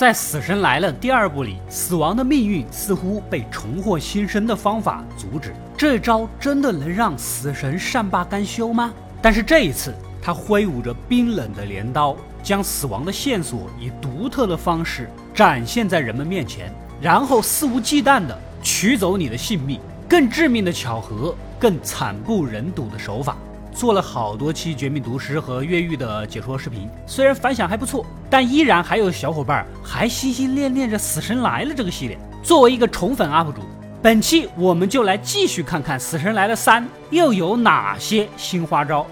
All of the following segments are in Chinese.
在《死神来了》第二部里，死亡的命运似乎被重获新生的方法阻止。这招真的能让死神善罢甘休吗？但是这一次，他挥舞着冰冷的镰刀，将死亡的线索以独特的方式展现在人们面前，然后肆无忌惮地取走你的性命。更致命的巧合，更惨不忍睹的手法。做了好多期《绝命毒师》和《越狱》的解说视频，虽然反响还不错，但依然还有小伙伴还心心念念着《死神来了》这个系列。作为一个宠粉 UP 主，本期我们就来继续看看《死神来了3》又有哪些新花招。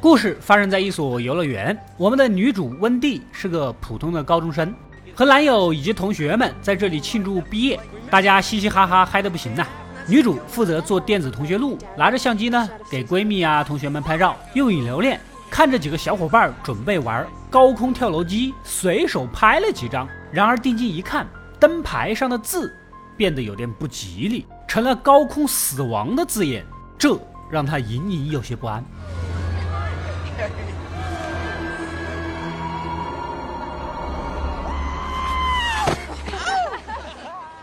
故事发生在一所游乐园，我们的女主温蒂是个普通的高中生，和男友以及同学们在这里庆祝毕业，大家嘻嘻哈哈嗨得不行啊。女主负责做电子同学录，拿着相机呢给闺蜜啊同学们拍照，又影留恋，看着几个小伙伴准备玩高空跳楼机，随手拍了几张。然而定睛一看，灯牌上的字变得有点不吉利，成了高空死亡的字眼，这让她隐隐有些不安。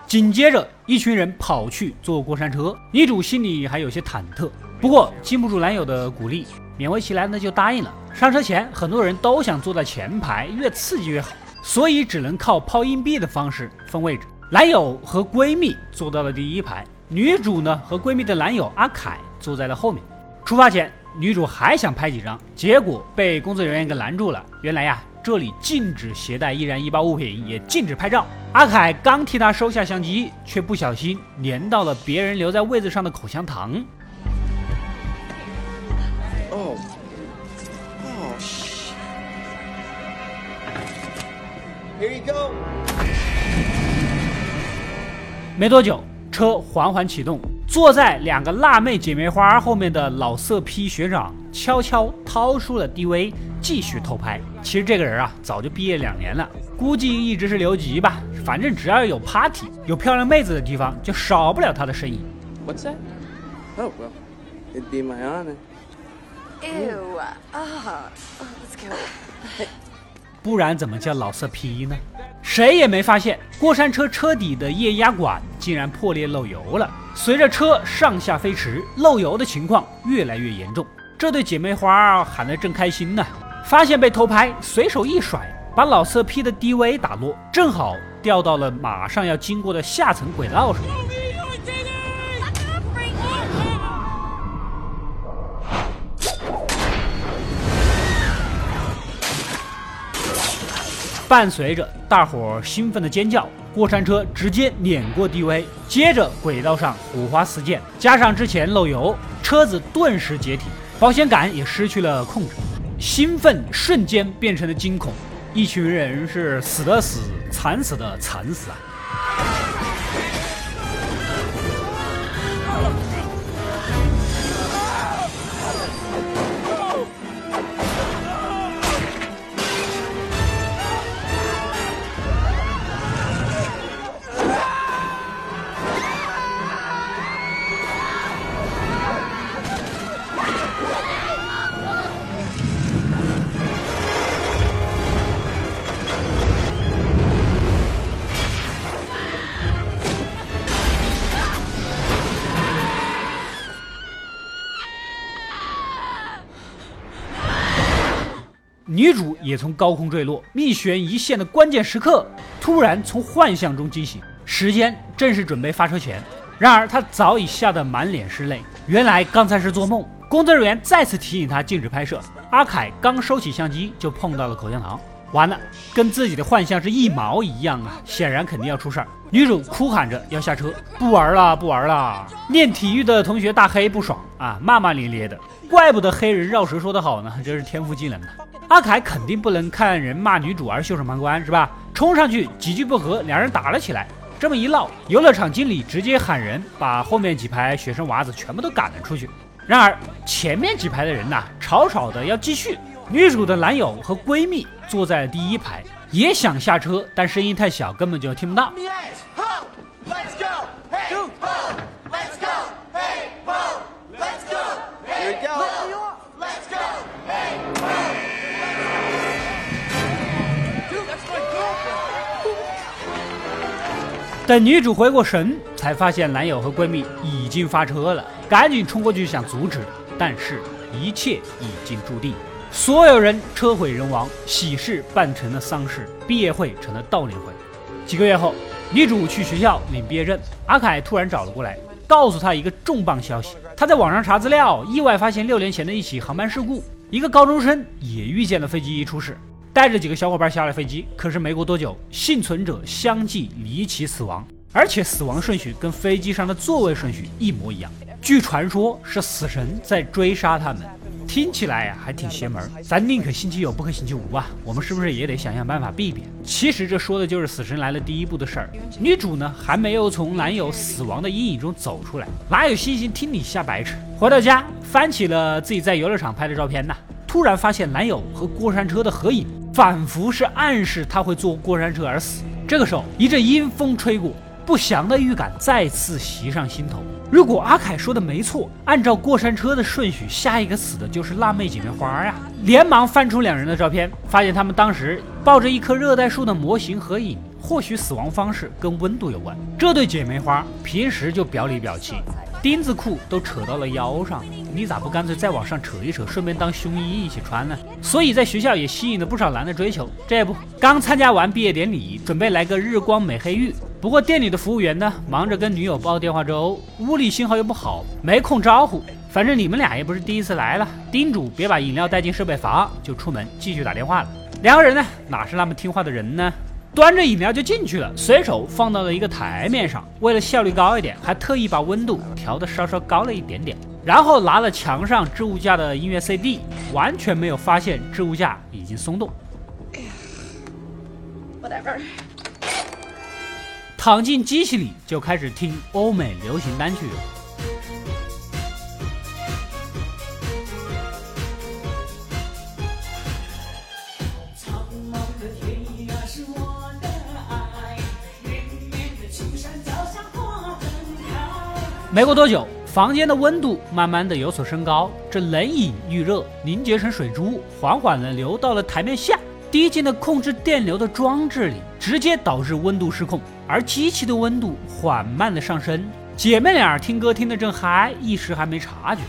紧接着一群人跑去坐过山车，女主心里还有些忐忑，不过经不住男友的鼓励，勉为其难的就答应了。上车前很多人都想坐在前排，越刺激越好，所以只能靠抛硬币的方式分位置。男友和闺蜜坐到了第一排，女主呢和闺蜜的男友阿凯坐在了后面。出发前女主还想拍几张，结果被工作人员给拦住了。原来呀，这里禁止携带易燃易爆物品，也禁止拍照。阿凯刚替他收下相机，却不小心粘到了别人留在位子上的口香糖。Here you go. 没多久，车缓缓启动，坐在两个辣妹姐妹花后面的老色批学长悄悄掏出了 DV 继续偷拍。其实这个人啊早就毕业2年了，估计一直是留级吧，反正只要有 party 有漂亮妹子的地方就少不了他的身影。 What's that? Oh well, it'd be my honor. Ew, oh, let's go. 不然怎么叫老色批呢？谁也没发现过山车车底的液压管竟然破裂漏油了，随着车上下飞驰，漏油的情况越来越严重。这对姐妹花喊得正开心呢，发现被偷拍，随手一甩，把老色批的 DV 打落，正好掉到了马上要经过的下层轨道上。伴随着大伙兴奋的尖叫，过山车直接碾过 DV， 接着轨道上火花四溅，加上之前漏油，车子顿时解体，保险杆也失去了控制。兴奋瞬间变成了惊恐，一群人是死的死，惨死的惨死啊！女主也从高空坠落，命悬一线的关键时刻突然从幻象中惊醒，时间正是准备发车前，然而她早已吓得满脸是泪。原来刚才是做梦，工作人员再次提醒她禁止拍摄。阿凯刚收起相机就碰到了口香糖，完了，跟自己的幻象是一毛一样啊，显然肯定要出事儿。女主哭喊着要下车，不玩了不玩了。练体育的同学大黑不爽啊，骂骂咧咧的，怪不得黑人绕舌说得好呢，这是天赋技能的。阿凯肯定不能看人骂女主而袖手旁观是吧，冲上去几句不合，两人打了起来。这么一闹，游乐场经理直接喊人把后面几排学生娃子全部都赶了出去。然而前面几排的人呐，吵吵的要继续。女主的男友和闺蜜坐在第一排，也想下车，但声音太小，根本就听不到。Let's go, hey, 等女主回过神，才发现男友和闺蜜已经发车了，赶紧冲过去想阻止，但是一切已经注定。所有人车毁人亡，喜事办成了丧事，毕业会成了悼念会。几个月后，女主去学校领毕业证，阿凯突然找了过来，告诉她一个重磅消息。她在网上查资料，意外发现6年前的一起航班事故，一个高中生也遇见了飞机一出事，带着几个小伙伴下了飞机，可是没过多久，幸存者相继离奇死亡，而且死亡顺序跟飞机上的座位顺序一模一样。据传说是死神在追杀他们。听起来还挺邪门，咱宁可星期有不可星期无啊，我们是不是也得想想办法避免？其实这说的就是死神来了第一部的事儿。女主呢还没有从男友死亡的阴影中走出来，哪有心情听你瞎白扯？回到家翻起了自己在游乐场拍的照片呢，突然发现男友和过山车的合影，仿佛是暗示他会坐过山车而死。这个时候一阵阴风吹过，不祥的预感再次袭上心头。如果阿凯说的没错，按照过山车的顺序，下一个死的就是辣妹姐妹花呀！连忙翻出两人的照片，发现他们当时抱着一棵热带树的模型合影，或许死亡方式跟温度有关。这对姐妹花平时就表里表气，钉子裤都扯到了腰上，你咋不干脆再往上扯一扯，顺便当胸衣一起穿呢？所以在学校也吸引了不少男的追求。这不，刚参加完毕业典礼，准备来个日光美黑浴，不过店里的服务员呢忙着跟女友煲电话粥，屋里信号又不好，没空招呼。反正你们俩也不是第一次来了，叮嘱别把饮料带进设备房，就出门继续打电话了。两个人呢哪是那么听话的人呢，端着饮料就进去了，随手放到了一个台面上，为了效率高一点，还特意把温度调得稍稍高了一点点，然后拿了墙上置物架的音乐 CD， 完全没有发现置物架已经松动。Whatever， 躺进机器里就开始听欧美流行单曲。没过多久，房间的温度慢慢的有所升高，这冷饮遇热凝结成水珠，缓缓的流到了台面下，滴进了控制电流的装置里，直接导致温度失控，而机器的温度缓慢的上升。姐妹俩听歌听得正嗨，一时还没察觉。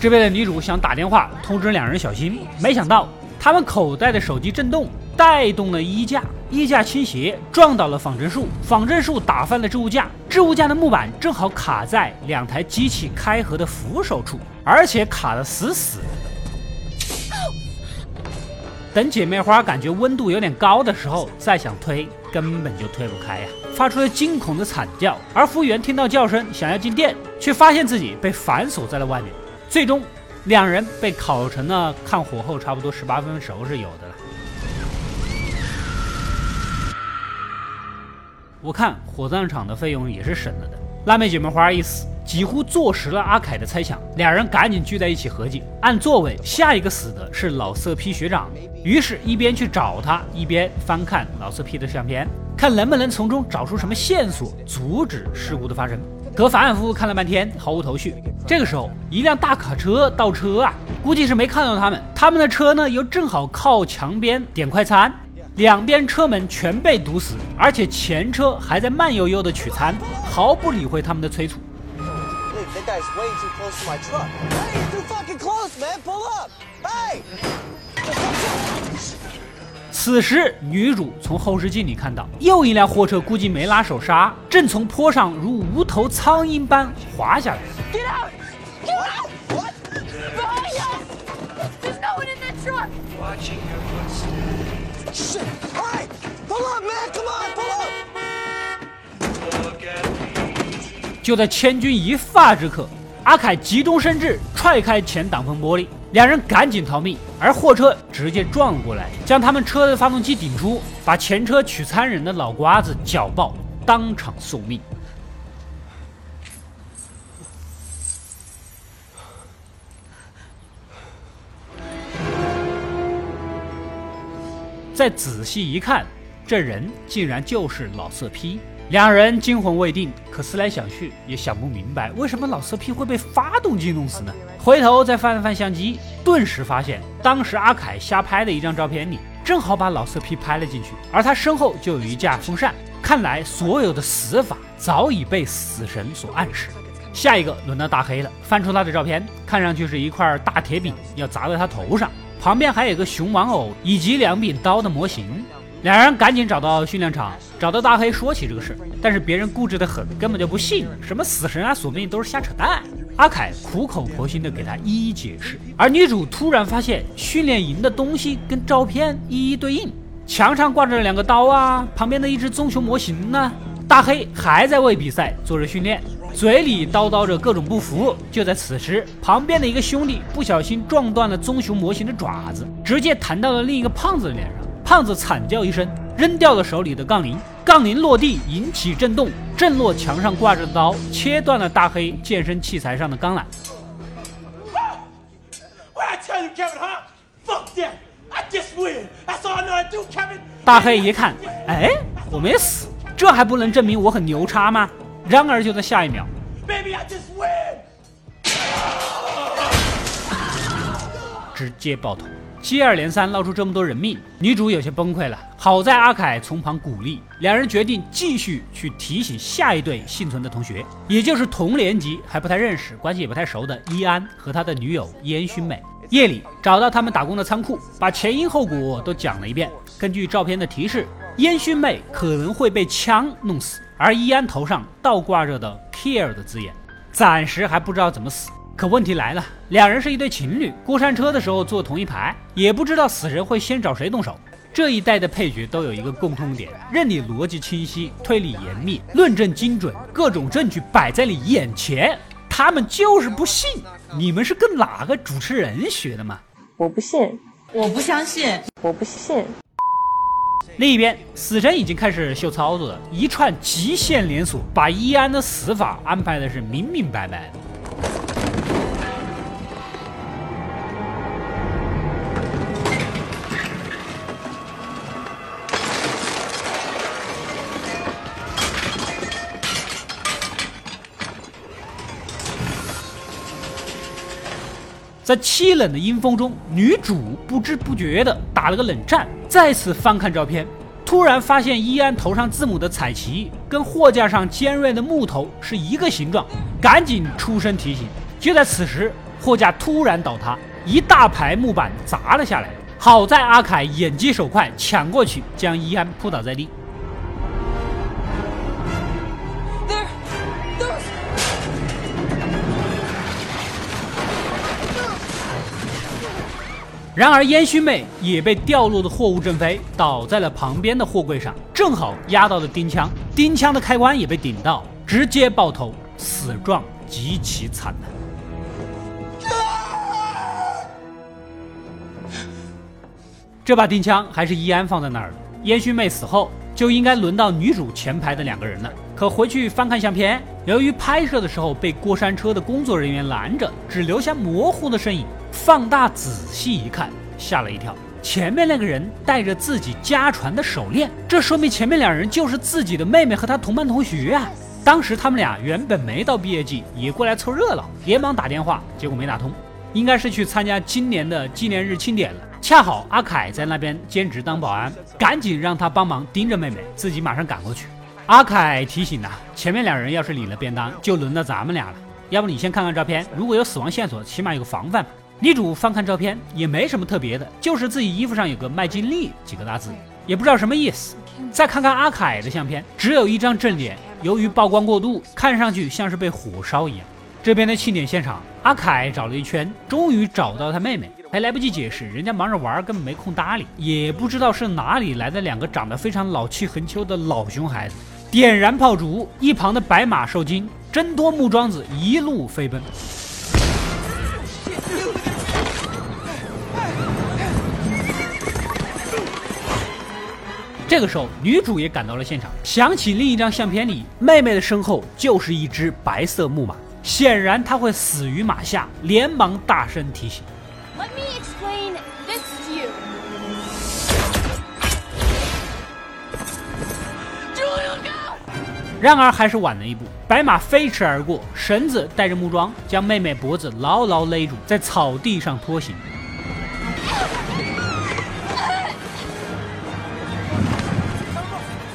这边的女主想打电话通知两人小心，没想到他们口袋的手机震动，带动了衣架，衣架倾斜撞到了仿真树，仿真树打翻了置物架，置物架的木板正好卡在两台机器开合的扶手处，而且卡得死死。等姐妹花感觉温度有点高的时候，再想推根本就推不开呀，发出了惊恐的惨叫。而服务员听到叫声想要进店，却发现自己被反锁在了外面，最终两人被烤成了看火候差不多18分熟是有的了。我看火葬场的费用也是省了的。辣妹姐妹花一死，几乎坐实了阿凯的猜想，两人赶紧聚在一起合计，按座位下一个死的是老色批学长。于是一边去找他，一边翻看老色批的相片，看能不能从中找出什么线索，阻止事故的发生。可反反复复看了半天毫无头绪。这个时候一辆大卡车倒车啊，估计是没看到他们的车呢又正好靠墙边点快餐，两边车门全被堵死，而且前车还在慢悠悠的取餐，毫不理会他们的催促。此时女主从后视镜里看到又一辆货车估计没拉手刹，正从坡上如无头苍蝇般滑下来。就在千钧一发之刻，阿凯急中生智，踹开前挡风玻璃，两人赶紧逃命，而货车直接撞了过来，将他们车的发动机顶出，把前车取餐人的脑瓜子绞爆，当场送命。再仔细一看，这人竟然就是老色批。两人惊魂未定，可思来想去也想不明白，为什么老色批会被发动机弄死呢？回头再翻了翻相机，顿时发现当时阿凯瞎拍的一张照片里，正好把老色批拍了进去，而他身后就有一架风扇。看来所有的死法早已被死神所暗示。下一个轮到大黑了，翻出他的照片，看上去是一块大铁饼要砸在他头上，旁边还有个熊玩偶以及两柄刀的模型。两人赶紧找到训练场，找到大黑说起这个事，但是别人固执得很，根本就不信，什么死神啊索命都是瞎扯淡。阿凯苦口婆心地给他一一解释，而女主突然发现训练营的东西跟照片一一对应，墙上挂着两个刀啊，旁边的一只棕熊模型呢。大黑还在为比赛做着训练，嘴里叨叨着各种不服。就在此时，旁边的一个兄弟不小心撞断了棕熊模型的爪子，直接弹到了另一个胖子的脸上，胖子惨叫一声，扔掉了手里的杠铃，杠铃落地引起震动，震落墙上挂着的刀，切断了大黑健身器材上的钢缆。大黑一看，哎，我没死，这还不能证明我很牛叉吗？然而就在下一秒，直接爆头。接二连三闹出这么多人命，女主有些崩溃了。好在阿凯从旁鼓励，两人决定继续去提醒下一对幸存的同学，也就是同年级还不太认识、关系也不太熟的伊安和他的女友烟熏美。夜里找到他们打工的仓库，把前因后果都讲了一遍。根据照片的提示，烟熏美可能会被枪弄死，而伊安头上倒挂着的 Kill 的字眼，暂时还不知道怎么死。可问题来了，两人是一对情侣，过山车的时候坐同一排，也不知道死神会先找谁动手。这一代的配角都有一个共通点，任你逻辑清晰，推理严密，论证精准，各种证据摆在你眼前，他们就是不信。你们是跟哪个主持人学的吗？我不信，我不相信，我不信。另一边，死神已经开始秀操作了，一串极限连锁把伊安的死法安排的是明明白白的。在凄冷的阴风中，女主不知不觉地打了个冷战，再次翻看照片，突然发现伊安头上字母的彩旗跟货架上尖锐的木头是一个形状，赶紧出声提醒。就在此时，货架突然倒塌，一大排木板砸了下来，好在阿凯眼疾手快，抢过去将伊安扑倒在地。然而烟熏妹也被掉落的货物震飞，倒在了旁边的货柜上，正好压到了钉枪，钉枪的开关也被顶到，直接爆头，死状极其惨淡。这把钉枪还是伊安放在那儿了，烟熏妹死后就应该轮到女主前排的两个人了。可回去翻看相片，由于拍摄的时候被过山车的工作人员拦着，只留下模糊的身影，放大仔细一看，吓了一跳，前面那个人带着自己家传的手链，这说明前面两人就是自己的妹妹和她同班同学啊。当时他们俩原本没到毕业季，也过来凑热闹，连忙打电话，结果没打通，应该是去参加今年的纪念日庆典了。恰好阿凯在那边兼职当保安，赶紧让他帮忙盯着妹妹，自己马上赶过去。阿凯提醒他，前面两人要是领了便当，就轮到咱们俩了，要不你先看看照片，如果有死亡线索，起码有个防范吧。女主翻看照片也没什么特别的，就是自己衣服上有个麦金利几个大字，也不知道什么意思。再看看阿凯的相片，只有一张正脸，由于曝光过度，看上去像是被火烧一样。这边的庆典现场，阿凯找了一圈，终于找到他妹妹，还来不及解释，人家忙着玩，根本没空搭理，也不知道是哪里来的两个长得非常老气横秋的老熊孩子。点燃炮竹，一旁的白马受惊，挣脱木桩子一路飞奔。这个时候女主也赶到了现场，想起另一张相片里妹妹的身后就是一只白色木马，显然她会死于马下，连忙大声提醒。Let me explain this to you. Julian, go! 然而还是晚了一步，白马飞驰而过，绳子带着木桩将妹妹脖子牢牢勒住，在草地上拖行。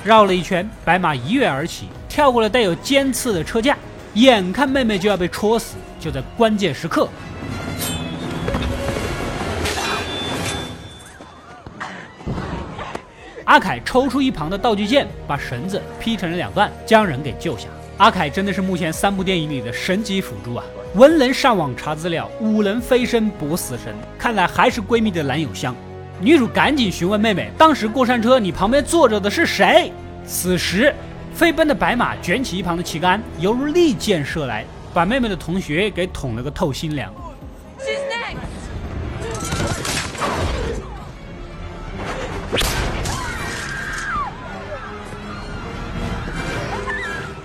绕了一圈，白马一跃而起，跳过了带有尖刺的车架，眼看妹妹就要被戳死。就在关键时刻，阿凯抽出一旁的道具剑，把绳子劈成了两半，将人给救下。阿凯真的是目前3部电影里的神级辅助啊！文人上网查资料，武人飞身搏死神，看来还是闺蜜的男友香。女主赶紧询问妹妹，当时过山车你旁边坐着的是谁？此时，飞奔的白马卷起一旁的旗杆，犹如利箭射来，把妹妹的同学给捅了个透心凉。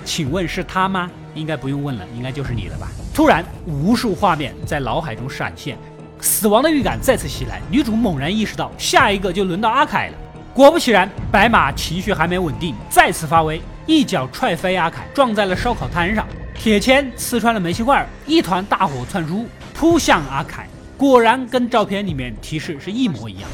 请问是他吗？应该不用问了，应该就是你了吧。突然，无数画面在脑海中闪现，死亡的预感再次袭来。女主猛然意识到，下一个就轮到阿凯了。果不其然，白马情绪还没稳定，再次发威，一脚踹飞阿凯，撞在了烧烤摊上，铁签刺穿了煤气罐，一团大火窜出，扑向阿凯。果然跟照片里面提示是一模一样。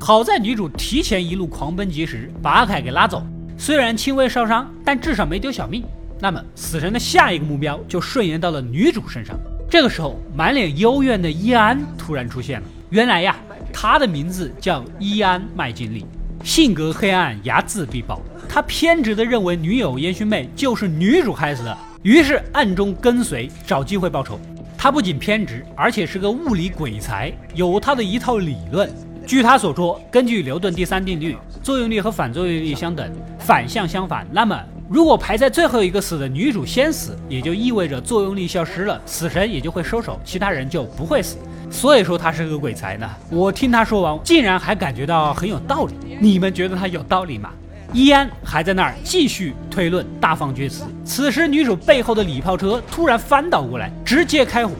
好在女主提前一路狂奔及时，把阿凯给拉走，虽然轻微烧伤，但至少没丢小命。那么死神的下一个目标就顺延到了女主身上。这个时候，满脸幽怨的伊安突然出现了。原来呀，他的名字叫伊安·麦金利，性格黑暗，睚眦必报。他偏执地认为女友烟熏妹就是女主害死的，于是暗中跟随，找机会报仇。他不仅偏执，而且是个物理鬼才，有他的一套理论。据他所说，根据牛顿第3定律，作用力和反作用力相等，反向相反。那么，如果排在最后一个死的女主先死，也就意味着作用力消失了，死神也就会收手，其他人就不会死。所以说他是个鬼才呢。我听他说完，竟然还感觉到很有道理。你们觉得他有道理吗？伊安还在那儿继续推论，大放厥词。此时，女主背后的礼炮车突然翻倒过来，直接开火。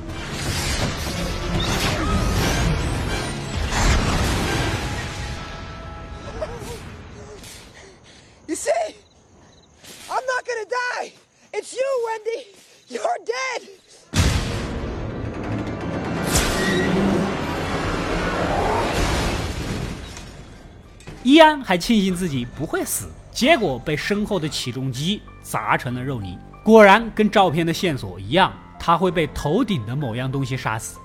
伊安还庆幸自己不会死，结果被身后的起重机砸成了肉泥。果然跟照片的线索一样，他会被头顶的某样东西杀死。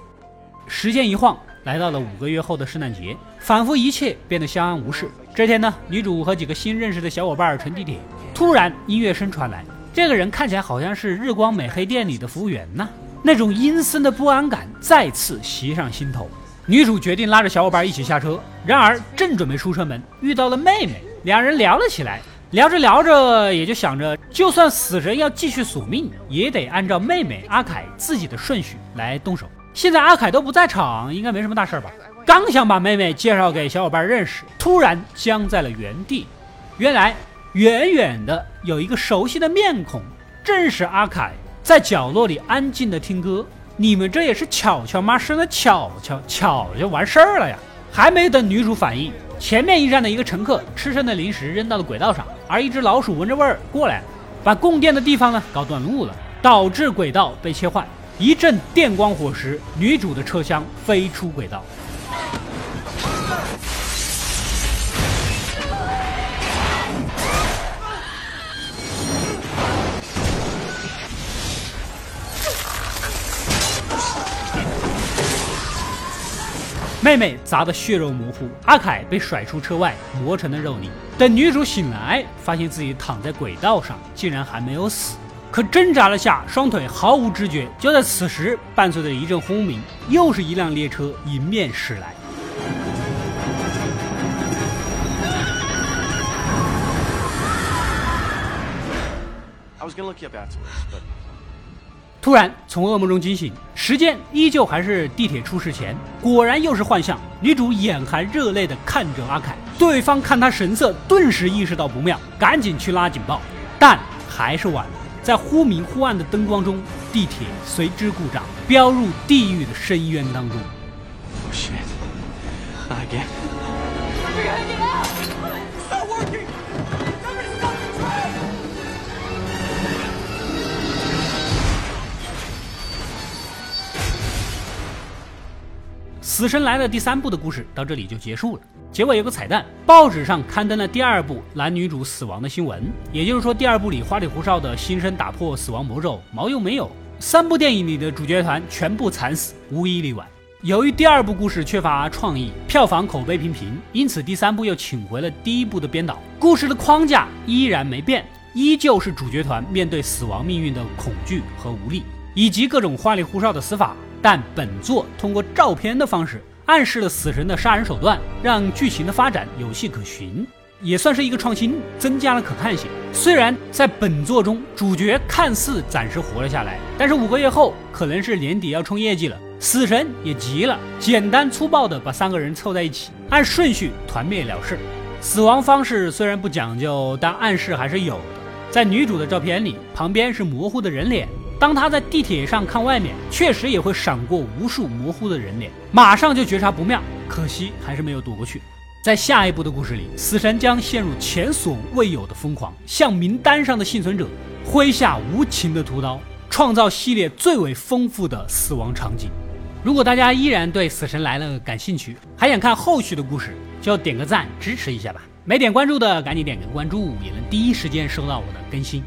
时间一晃来到了5个月后的圣诞节，仿佛一切变得相安无事。这天呢，女主和几个新认识的小伙伴乘地铁，突然音乐声传来。这个人看起来好像是日光美黑店里的服务员呢，那种阴森的不安感再次袭上心头。女主决定拉着小伙伴一起下车，然而正准备出车门，遇到了妹妹。两人聊了起来，聊着聊着也就想着，就算死神要继续索命，也得按照妹妹阿凯自己的顺序来动手。现在阿凯都不在场，应该没什么大事吧。刚想把妹妹介绍给小伙伴认识，突然僵在了原地。原来远远的有一个熟悉的面孔，正是阿凯，在角落里安静的听歌。你们这也是巧巧妈生了巧巧，巧就完事儿了呀！还没等女主反应，前面一站的一个乘客吃剩的零食扔到了轨道上，而一只老鼠闻着味儿过来了，把供电的地方呢搞短路了，导致轨道被切换。一阵电光火石，女主的车厢飞出轨道。妹妹砸得血肉模糊，阿凯被甩出车外，磨成了肉泥。等女主醒来，发现自己躺在轨道上，竟然还没有死。可挣扎了下，双腿毫无知觉。就在此时，伴随着一阵轰鸣，又是一辆列车迎面驶来。突然从噩梦中惊醒，时间依旧还是地铁出事前，果然又是幻象。女主眼含热泪地看着阿凯，对方看她神色，顿时意识到不妙，赶紧去拉警报，但还是晚了。在忽明忽暗的灯光中，地铁随之故障，飙入地狱的深渊当中。Oh shit, I 别！ 死神来了第3部的故事到这里就结束了。结果有个彩蛋，报纸上刊登了第2部男女主死亡的新闻，也就是说第2部里花里胡哨的新生打破死亡魔咒毛又没有。3部电影里的主角团全部惨死，无一例外。由于第2部故事缺乏创意，票房口碑平平，因此第3部又请回了第1部的编导，故事的框架依然没变，依旧是主角团面对死亡命运的恐惧和无力，以及各种花里胡哨的死法。但本作通过照片的方式暗示了死神的杀人手段，让剧情的发展有迹可循，也算是一个创新，增加了可看性。虽然在本作中主角看似暂时活了下来，但是5个月后可能是年底要冲业绩了，死神也急了，简单粗暴的把3个人凑在一起，按顺序团灭了事。死亡方式虽然不讲究，但暗示还是有的。在女主的照片里，旁边是模糊的人脸，当他在地铁上看外面，确实也会闪过无数模糊的人脸，马上就觉察不妙，可惜还是没有躲过去。在下一部的故事里，死神将陷入前所未有的疯狂，向名单上的幸存者挥下无情的屠刀，创造系列最为丰富的死亡场景。如果大家依然对《死神来了》感兴趣，还想看后续的故事，就点个赞支持一下吧。没点关注的赶紧点个关注，也能第一时间收到我的更新。